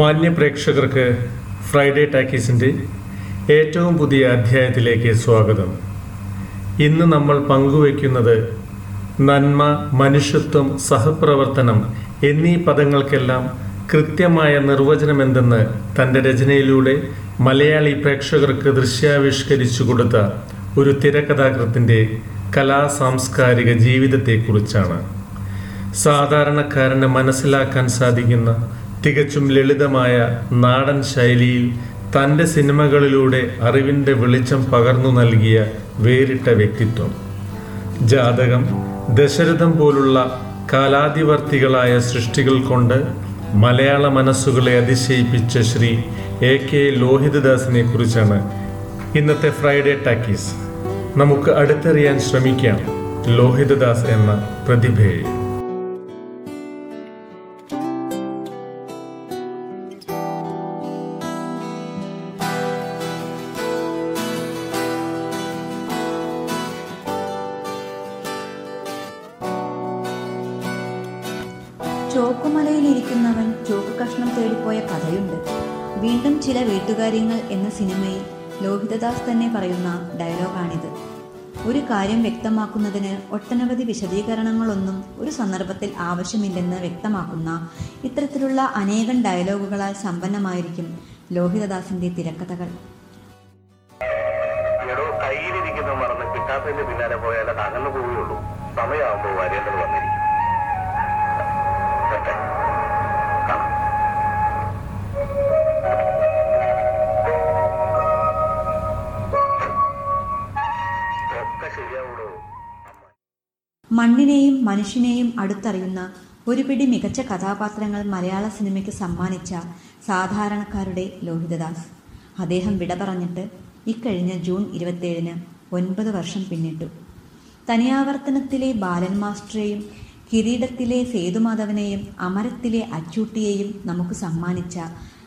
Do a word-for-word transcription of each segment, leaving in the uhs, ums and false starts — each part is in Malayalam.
മാന്യ പ്രേക്ഷകർക്ക് ഫ്രൈഡേ ടാക്കീസിൻ്റെ ഏറ്റവും പുതിയ അധ്യായത്തിലേക്ക് സ്വാഗതം. ഇന്ന് നമ്മൾ പങ്കുവയ്ക്കുന്നത് നന്മ, മനുഷ്യത്വം, സഹപ്രവർത്തനം എന്നീ പദങ്ങൾക്കെല്ലാം കൃത്യമായ നിർവചനം എന്തെന്ന് തൻ്റെ രചനയിലൂടെ മലയാളി പ്രേക്ഷകർക്ക് ദൃശ്യാവിഷ്കരിച്ചു കൊടുത്ത ഒരു തിരക്കഥാകൃത്തിൻ്റെ കലാസാംസ്കാരിക ജീവിതത്തെക്കുറിച്ചാണ്. സാധാരണക്കാരനെ മനസ്സിലാക്കാൻ സാധിക്കുന്ന തികച്ചും ലളിതമായ നാടൻ ശൈലിയിൽ തൻ്റെ സിനിമകളിലൂടെ അറിവിൻ്റെ വെളിച്ചം പകർന്നു നൽകിയ വേറിട്ട വ്യക്തിത്വം. ജാതകം, ദശരഥം പോലുള്ള കാലാധിവർത്തികളായ സൃഷ്ടികൾ കൊണ്ട് മലയാള മനസ്സുകളെ അതിശയിപ്പിച്ച ശ്രീ എ കെ ലോഹിതദാസിനെ കുറിച്ചാണ് ഇന്നത്തെ ഫ്രൈഡേ ടാക്കീസ്. നമുക്ക് അടുത്തറിയാൻ ശ്രമിക്കാം ലോഹിതദാസ് എന്ന പ്രതിഭയെ. ചോക്കുമലയിലിരിക്കുന്നവൻ ചോക്ക് കഷ്ണം തേടിപ്പോയ കഥയുണ്ട്. വീണ്ടും ചില വീട്ടുകാര്യങ്ങൾ എന്ന സിനിമയിൽ ലോഹിതദാസ് തന്നെ പറയുന്ന ഡയലോഗാണിത്. ഒരു കാര്യം വ്യക്തമാക്കുന്നതിന് ഒട്ടനവധി വിശദീകരണങ്ങളൊന്നും ഒരു സന്ദർഭത്തിൽ ആവശ്യമില്ലെന്ന് വ്യക്തമാക്കുന്ന ഇത്തരത്തിലുള്ള അനേകം ഡയലോഗുകളാൽ സമ്പന്നമായിരിക്കും ലോഹിതദാസിൻ്റെ തിരക്കഥകൾ. മണ്ണിനെയും മനുഷ്യനെയും അടുത്തറിയുന്ന ഒരു പിടി മികച്ച കഥാപാത്രങ്ങൾ മലയാള സിനിമയ്ക്ക് സമ്മാനിച്ച സാധാരണക്കാരുടെ ലോഹിതദാസ്. അദ്ദേഹം വിട പറഞ്ഞിട്ട് ഇക്കഴിഞ്ഞ ജൂൺ ഇരുപത്തിയേഴിന് ഒൻപത് വർഷം പിന്നിട്ടു. തനിയാവർത്തനത്തിലെ ബാലൻ മാസ്റ്ററെയും കിരീടത്തിലെ സേതുമാധവനെയും അമരത്തിലെ അച്ചൂട്ടിയെയും നമുക്ക് സമ്മാനിച്ച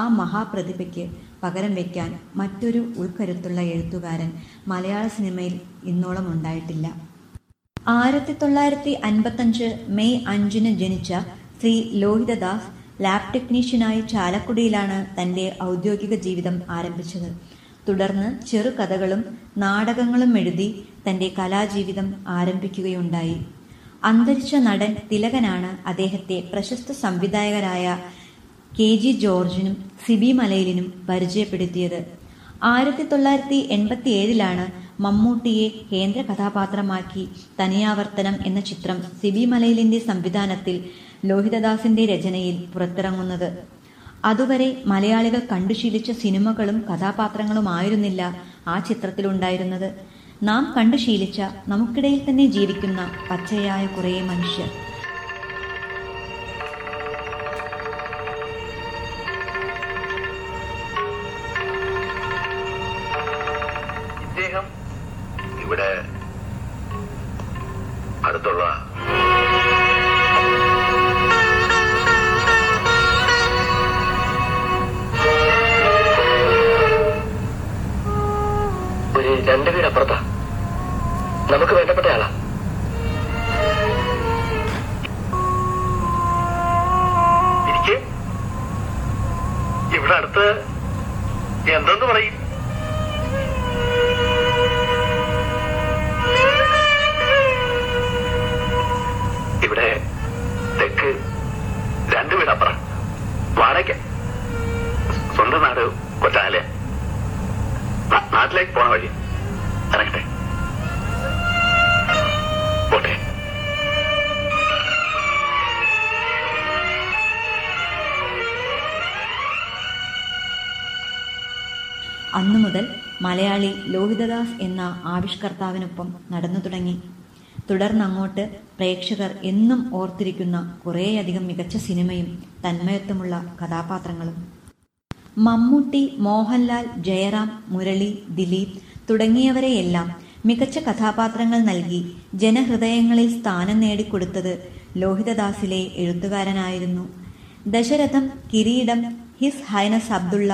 ആ മഹാപ്രതിഭയ്ക്ക് പകരം വയ്ക്കാൻ മറ്റൊരു ഉൾക്കരുത്തുള്ള എഴുത്തുകാരൻ മലയാള സിനിമയിൽ ഇന്നോളം ഉണ്ടായിട്ടില്ല. ആയിരത്തി തൊള്ളായിരത്തി അൻപത്തഞ്ച് മെയ് അഞ്ചിന് ജനിച്ച ശ്രീ ലോഹിതദാസ് ലാബ് ടെക്നീഷ്യനായി ചാലക്കുടിയിലാണ് തൻ്റെ ഔദ്യോഗിക ജീവിതം ആരംഭിച്ചത്. തുടർന്ന് ചെറുകഥകളും നാടകങ്ങളും എഴുതി തൻ്റെ കലാജീവിതം ആരംഭിക്കുകയുണ്ടായി. അന്തരിച്ച നടൻ തിലകനാണ് അദ്ദേഹത്തെ പ്രശസ്ത സംവിധായകരായ കെ ജി ജോർജിനും സി ബി മലയിലിനും പരിചയപ്പെടുത്തിയത്. ആയിരത്തി തൊള്ളായിരത്തി എൺപത്തി ഏഴിലാണ് മമ്മൂട്ടിയെ കേന്ദ്ര കഥാപാത്രമാക്കി തനിയാവർത്തനം എന്ന ചിത്രം സി ബി മലയിലിൻ്റെ സംവിധാനത്തിൽ ലോഹിതദാസിൻ്റെ രചനയിൽ പുറത്തിറങ്ങുന്നത്. അതുവരെ മലയാളികൾ കണ്ടുശീലിച്ച സിനിമകളും കഥാപാത്രങ്ങളുമായിരുന്നില്ല ആ ചിത്രത്തിലുണ്ടായിരുന്നത്. നാം കണ്ടുശീലിച്ച, നമുക്കിടയിൽ തന്നെ ജീവിക്കുന്ന പച്ചയായ കുറേ മനുഷ്യർ. അന്നു മുതൽ മലയാളി ലോഹിതദാസ് എന്ന ആവിഷ്കർത്താവിനൊപ്പം നടന്നു തുടങ്ങി. തുടർന്നങ്ങോട്ട് പ്രേക്ഷകർ എന്നും ഓർത്തിരിക്കുന്ന കുറേയധികം മികച്ച സിനിമയും തന്മയത്വമുള്ള കഥാപാത്രങ്ങളും. മമ്മൂട്ടി, മോഹൻലാൽ, ജയറാം, മുരളി, ദിലീപ് തുടങ്ങിയവരെയെല്ലാം മികച്ച കഥാപാത്രങ്ങൾ നൽകി ജനഹൃദയങ്ങളിൽ സ്ഥാനം നേടിക്കൊടുത്തത് ലോഹിതദാസിലെ എഴുത്തുകാരനായിരുന്നു. ദശരഥം, കിരീടം, ഹിസ് ഹൈനസ് അബ്ദുള്ള,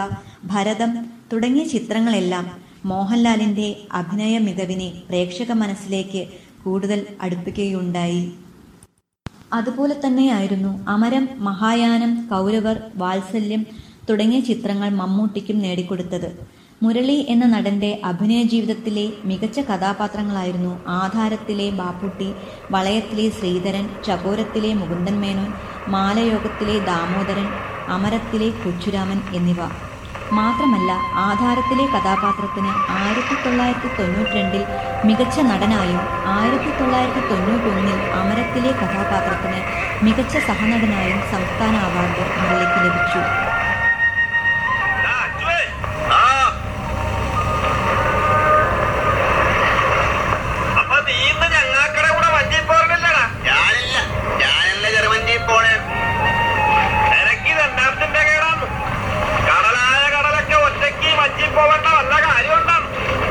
ഭരതം തുടങ്ങിയ ചിത്രങ്ങളെല്ലാം മോഹൻലാലിൻ്റെ അഭിനയ മികവിനെ പ്രേക്ഷക മനസ്സിലേക്ക് കൂടുതൽ അടുപ്പിക്കുകയുണ്ടായി. അതുപോലെ തന്നെയായിരുന്നു അമരം, മഹായാനം, കൗരവർ, വാത്സല്യം തുടങ്ങിയ ചിത്രങ്ങൾ മമ്മൂട്ടിക്കും നേടിക്കൊടുത്തത്. മുരളി എന്ന നടന്റെ അഭിനയ ജീവിതത്തിലെ മികച്ച കഥാപാത്രങ്ങളായിരുന്നു ആധാരത്തിലെ ബാപ്പുട്ടി, വളയത്തിലെ ശ്രീധരൻ, ചകോരത്തിലെ മുകുന്ദൻ മേനോൻ, മാലയോഗത്തിലെ ദാമോദരൻ, അമരത്തിലെ കൊച്ചുരാമൻ എന്നിവ. മാത്രമല്ല ആധാരത്തിലെ കഥാപാത്രത്തിന് ആയിരത്തി തൊള്ളായിരത്തി തൊണ്ണൂറ്റി രണ്ടിൽ മികച്ച നടനായും ആയിരത്തി തൊള്ളായിരത്തി തൊണ്ണൂറ്റി ഒന്നിൽ അമരത്തിലെ കഥാപാത്രത്തിന് മികച്ച സഹനടനായും സംസ്ഥാന അവാർഡ് മുരളിക്ക് ലഭിച്ചു.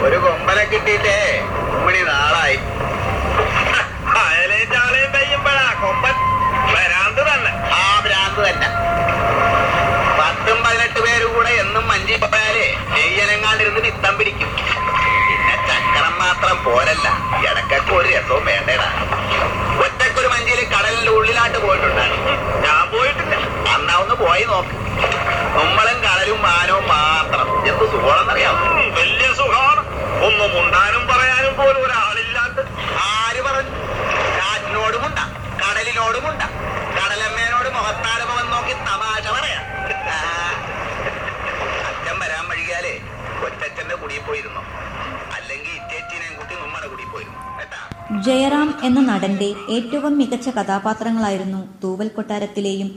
ഒരു കൊമ്പനെ കിട്ടിയിട്ടേ കുമ്പിണി നാളായി. അയലേം ചാളയും പെയ്യുമ്പോഴാ കൊമ്പൻ ഭ്രാന്ത് തന്നെ. ആ ഭ്രാന്ത് തന്നെ. പത്തും പതിനെട്ട് പേരും കൂടെ എന്നും മഞ്ചി പോയാലേ നെയ്യനങ്ങാണ്ടിരുന്ന് പിത്തം പിടിക്കും. പിന്നെ ചക്കരം മാത്രം പോരല്ല, ഇടക്കൊക്കെ ഒരു രസവും വേണ്ടടാ. ഒറ്റക്കൊരു മഞ്ചിയിൽ കടലിന്റെ ഉള്ളിലായിട്ട് പോയിട്ടുണ്ടാണ്. ഞാൻ പോയിട്ടില്ല. അന്നാവുന്ന് പോയി നോക്ക്. നമ്മളും കടലും മാനവും മാത്രം എന്ത് സുഖമാണെന്നറിയാം. വലിയ സുഖമാണ്. ഒന്നും ഉണ്ടാനും പറയാനും പോലും ഒരാളില്ലാത്ത. ആര് പറഞ്ഞു? കാറ്റിനോടുമുണ്ട, കടലിനോടുമുണ്ട, കടലമ്മേനോട് മുഖത്താലുഭവം നോക്കി തമാശ പറയാം. അച്ഛൻ വരാൻ വഴിയാലേ കൊച്ചച്ഛന്റെ കുടിയിൽ പോയിരുന്നു, അല്ലെങ്കിൽ ഇറ്റേച്ചീനെയും കുട്ടി നമ്മുടെ കുടിയിൽ പോയിരുന്നു. ജയറാം എന്ന നടന്റെ ഏറ്റവും മികച്ച കഥാപാത്രങ്ങളായിരുന്നു തൂവൽ കൊട്ടാരത്തിലെയും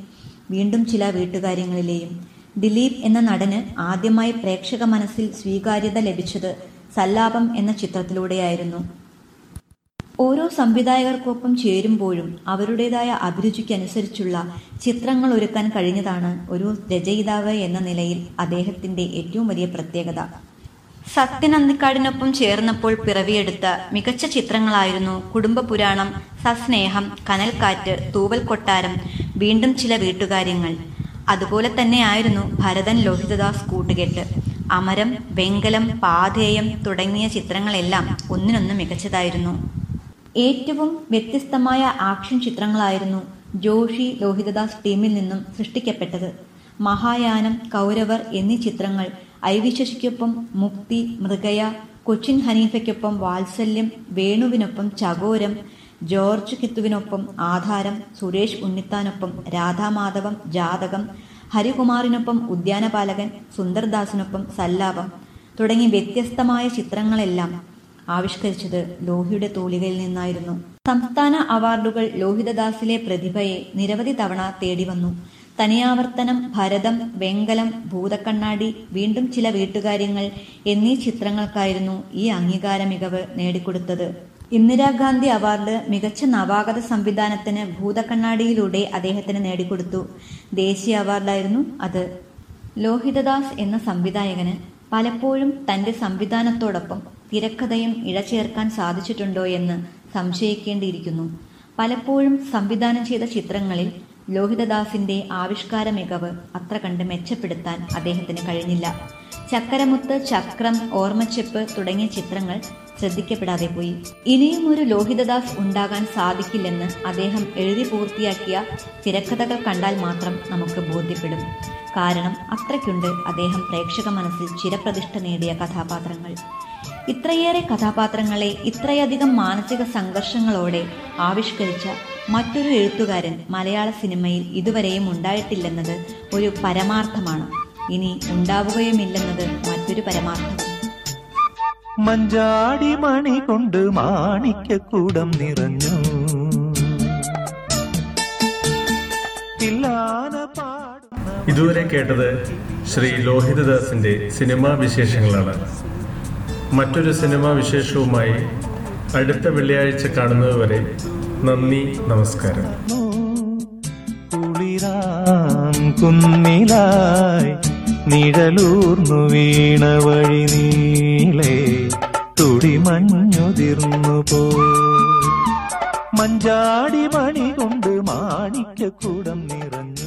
വീണ്ടും ചില വീട്ടുകാര്യങ്ങളിലെയും. ദിലീപ് എന്ന നടന് ആദ്യമായി പ്രേക്ഷക മനസ്സിൽ സ്വീകാര്യത ലഭിച്ചത് സല്ലാപം എന്ന ചിത്രത്തിലൂടെയായിരുന്നു. ഓരോ സംവിധായകർക്കൊപ്പം ചേരുമ്പോഴും അവരുടേതായ അഭിരുചിക്കനുസരിച്ചുള്ള ചിത്രങ്ങൾ ഒരുക്കാൻ കഴിഞ്ഞതാണ് ഒരു രചയിതാവ് എന്ന നിലയിൽ അദ്ദേഹത്തിന്റെ ഏറ്റവും വലിയ പ്രത്യേകത. സത്യനന്ദിക്കാടിനൊപ്പം ചേർന്നപ്പോൾ പിറവിയെടുത്ത മികച്ച ചിത്രങ്ങളായിരുന്നു കുടുംബ പുരാണം, സസ്നേഹം, കനൽക്കാറ്റ്, തൂവൽ കൊട്ടാരം, വീണ്ടും ചില വീട്ടുകാര്യങ്ങൾ. അതുപോലെ തന്നെയായിരുന്നു ഭരതൻ ലോഹിതദാസ് കൂട്ടുകെട്ട്. അമരം, വെങ്കലം, പാഥേയം തുടങ്ങിയ ചിത്രങ്ങളെല്ലാം ഒന്നിനൊന്ന് മികച്ചതായിരുന്നു. ഏറ്റവും വ്യത്യസ്തമായ ആക്ഷൻ ചിത്രങ്ങളായിരുന്നു ജോഷി ലോഹിതദാസ് ടീമിൽ നിന്നും സൃഷ്ടിക്കപ്പെട്ടത്. മഹായാനം, കൗരവർ എന്നീ ചിത്രങ്ങൾ ഐ വിശ്വസിക്കൊപ്പം മുക്തി, മൃഗയ, കൊച്ചിൻ ഹനീഫയ്ക്കൊപ്പം വാത്സല്യം, വേണുവിനൊപ്പം ചകോരം, ജോർജ് കിത്തുവിനൊപ്പം ആധാരം, സുരേഷ് ഉണ്ണിത്താനൊപ്പം രാധാമാധവം, ജാതകം, ഹരികുമാറിനൊപ്പം ഉദ്യാനപാലകൻ, സുന്ദർദാസിനൊപ്പം സല്ലാപം തുടങ്ങി വ്യത്യസ്തമായ ചിത്രങ്ങളെല്ലാം ആവിഷ്കരിച്ചത് ലോഹിയുടെ തൂലികയിൽ നിന്നായിരുന്നു. സംസ്ഥാന അവാർഡുകൾ ലോഹിതദാസിലെ പ്രതിഭയെ നിരവധി തവണ തേടിവന്നു. തനിയാവർത്തനം, ഭരതം, വെങ്കലം, ഭൂതക്കണ്ണാടി, വീണ്ടും ചില വീട്ടുകാര്യങ്ങൾ എന്നീ ചിത്രങ്ങൾക്കായിരുന്നു ഈ അംഗീകാര മികവ് നേടിക്കൊടുത്തത്. ഇന്ദിരാഗാന്ധി അവാർഡ് മികച്ച നവാഗത സംവിധാനത്തിന് ഭൂതക്കണ്ണാടിയിലൂടെ അദ്ദേഹത്തിന് നേടിക്കൊടുത്തു. ദേശീയ അവാർഡായിരുന്നു അത്. ലോഹിതദാസ് എന്ന സംവിധായകന് പലപ്പോഴും തന്റെ സംവിധാനത്തോടൊപ്പം തിരക്കഥയും ഇഴചേർക്കാൻ സാധിച്ചിട്ടുണ്ടോ എന്ന് സംശയിക്കേണ്ടിയിരിക്കുന്നു. പലപ്പോഴും സംവിധാനം ചെയ്ത ചിത്രങ്ങളിൽ ലോഹിതദാസിന്റെ ആവിഷ്കാര മികവ് അത്ര കണ്ട് മെച്ചപ്പെടുത്താൻ അദ്ദേഹത്തിന് കഴിഞ്ഞില്ല. ചക്കരമുത്ത്, ചക്രം, ഓർമ്മച്ചെപ്പ് തുടങ്ങിയ ചിത്രങ്ങൾ ശ്രദ്ധിക്കപ്പെടാതെ പോയി. ഇനിയും ഒരു ലോഹിതദാസ് ഉണ്ടാകാൻ സാധിക്കില്ലെന്ന് അദ്ദേഹം എഴുതി പൂർത്തിയാക്കിയ തിരക്കഥകൾ കണ്ടാൽ മാത്രം നമുക്ക് ബോധ്യപ്പെടും. കാരണം അത്രയ്ക്കുണ്ട് അദ്ദേഹം പ്രേക്ഷക മനസ്സിൽ ചിരപ്രതിഷ്ഠ നേടിയ കഥാപാത്രങ്ങൾ. ഇത്രയേറെ കഥാപാത്രങ്ങളെ ഇത്രയധികം മാനസിക സംഘർഷങ്ങളോടെ ആവിഷ്കരിച്ച മറ്റൊരു എഴുത്തുകാരൻ മലയാള സിനിമയിൽ ഇതുവരെയും ഉണ്ടായിട്ടില്ലെന്നത് ഒരു പരമാർത്ഥമാണ്. ഇനി ഉണ്ടാവുകയുമില്ലെന്നത് മറ്റൊരു പരമാർത്ഥം. മഞ്ചാടി മണി കൊണ്ട് മാണിക്കൂടം നിറഞ്ഞു. ഇതുവരെ കേട്ടത് ശ്രീ ലോഹിതദാസിന്റെ സിനിമാ വിശേഷങ്ങളാണ്. മറ്റൊരു സിനിമാ വിശേഷവുമായി അടുത്ത വെള്ളിയാഴ്ച കാണുന്നതുവരെ നന്ദി, നമസ്കാരം. കുന്നിലായി നിഴലൂർന്നു വീണ വഴി നീളെ തുടിമഞ്ഞുതിർന്നു പോ. മഞ്ചാടി മണി കൊണ്ട് മാണിക്കൂടം നിറഞ്ഞു.